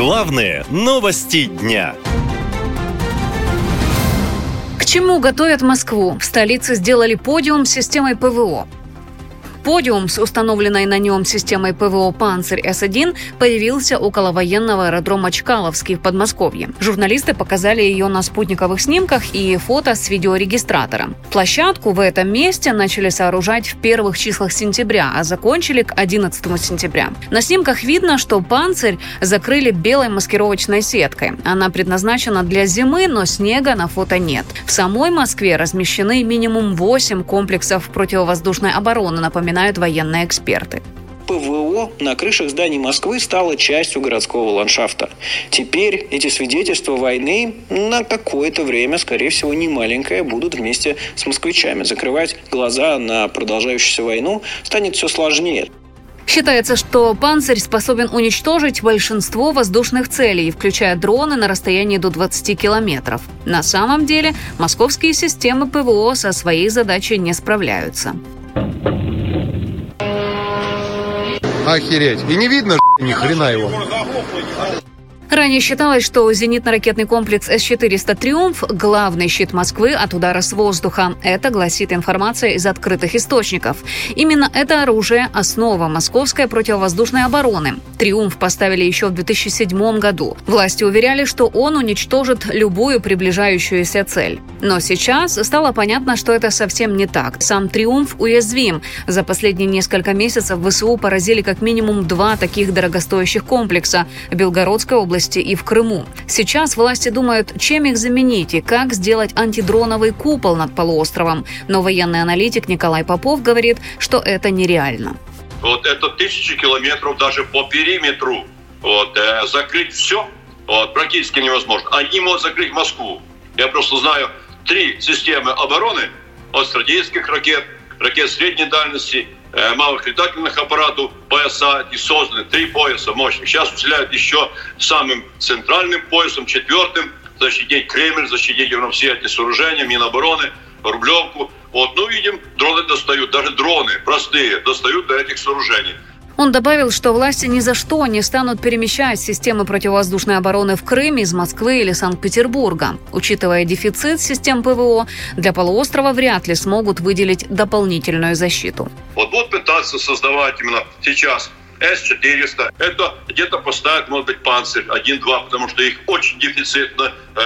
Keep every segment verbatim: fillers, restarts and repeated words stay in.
Главные новости дня. К чему готовят Москву? В столице сделали подиум с системой ПВО. Подиум с установленной на нем системой ПВО «Панцирь-С один» появился около военного аэродрома Чкаловский в Подмосковье. Журналисты показали ее на спутниковых снимках и фото с видеорегистратора. Площадку в этом месте начали сооружать в первых числах сентября, а закончили к одиннадцатому сентября. На снимках видно, что «Панцирь» закрыли белой маскировочной сеткой. Она предназначена для зимы, но снега на фото нет. В самой Москве размещены минимум восемь комплексов противовоздушной обороны, напоминаю, военные эксперты. ПВО на крышах зданий Москвы стало частью городского ландшафта. Теперь эти свидетельства войны на какое-то время, скорее всего, немаленькое, будут вместе с москвичами. Закрывать глаза на продолжающуюся войну станет все сложнее. Считается, что «Панцирь» способен уничтожить большинство воздушных целей, включая дроны на расстоянии до двадцати километров. На самом деле, московские системы ПВО со своей задачей не справляются. Охереть. И не видно ни хрена его. Ранее считалось, что зенитно-ракетный комплекс эс четыреста «Триумф» – главный щит Москвы от удара с воздуха. Это гласит информация из открытых источников. Именно это оружие – основа московской противовоздушной обороны. «Триумф» поставили еще в две тысячи седьмом году. Власти уверяли, что он уничтожит любую приближающуюся цель. Но сейчас стало понятно, что это совсем не так. Сам «Триумф» уязвим. За последние несколько месяцев ВСУ поразили как минимум два таких дорогостоящих комплекса – в Белгородской области и в Крыму. Сейчас власти думают, чем их заменить и как сделать антидроновый купол над полуостровом. Но военный аналитик Николай Попов говорит, что это нереально. Вот это тысячи километров даже по периметру. Вот, э, закрыть все вот, практически невозможно. Они могут закрыть Москву. Я просто знаю три системы обороны от стратегических ракет, ракет средней дальности, малых летательных аппаратов, пояса, и созданы три пояса мощных. Сейчас усиляют еще самым центральным поясом, четвертым, защитить Кремль, защитить все эти сооружения, Минобороны, Рублевку. Вот, ну, видим, дроны достают, даже дроны простые достают до этих сооружений. Он добавил, что власти ни за что не станут перемещать системы противовоздушной обороны в Крым из Москвы или Санкт-Петербурга. Учитывая дефицит систем ПВО, для полуострова вряд ли смогут выделить дополнительную защиту. Вот будут пытаться создавать именно сейчас эс четыреста. Это где-то поставят, может быть, «Панцирь» один-два, потому что их очень дефицитно э,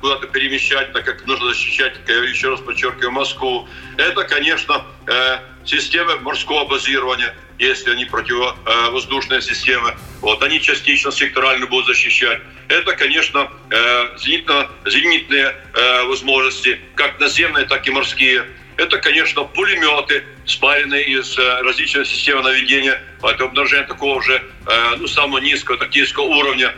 куда-то перемещать, так как нужно защищать, я еще раз подчеркиваю, Москву. Это, конечно, э, системы морского базирования. Если они противовоздушные системы, вот, они частично секторально будут защищать. Это, конечно, э, зенитно, зенитные э, возможности, как наземные, так и морские. Это, конечно, пулеметы, спаренные из э, различных систем наведения, от обнаружения такого же э, ну, самого низкого тактического уровня.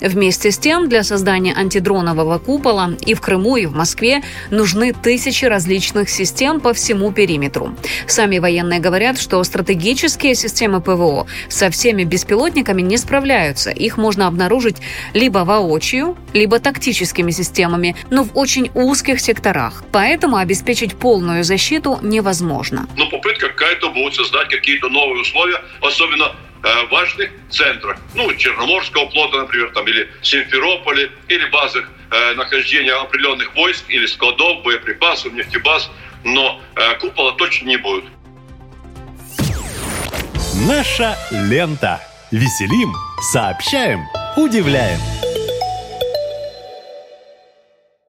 Вместе с тем, для создания антидронового купола и в Крыму, и в Москве нужны тысячи различных систем по всему периметру. Сами военные говорят, что стратегические системы ПВО со всеми беспилотниками не справляются. Их можно обнаружить либо воочию, либо тактическими системами, но в очень узких секторах. Поэтому обеспечить полную защиту невозможно. Но попытка какая-то будет создать какие-то новые условия, особенно в важных центрах, ну, Черноморского флота, например, там, или Симферополе, или базах э, нахождения определенных войск, или складов, боеприпасов, нефтебаз, но э, купола точно не будет. Наша лента. Веселим, сообщаем, удивляем.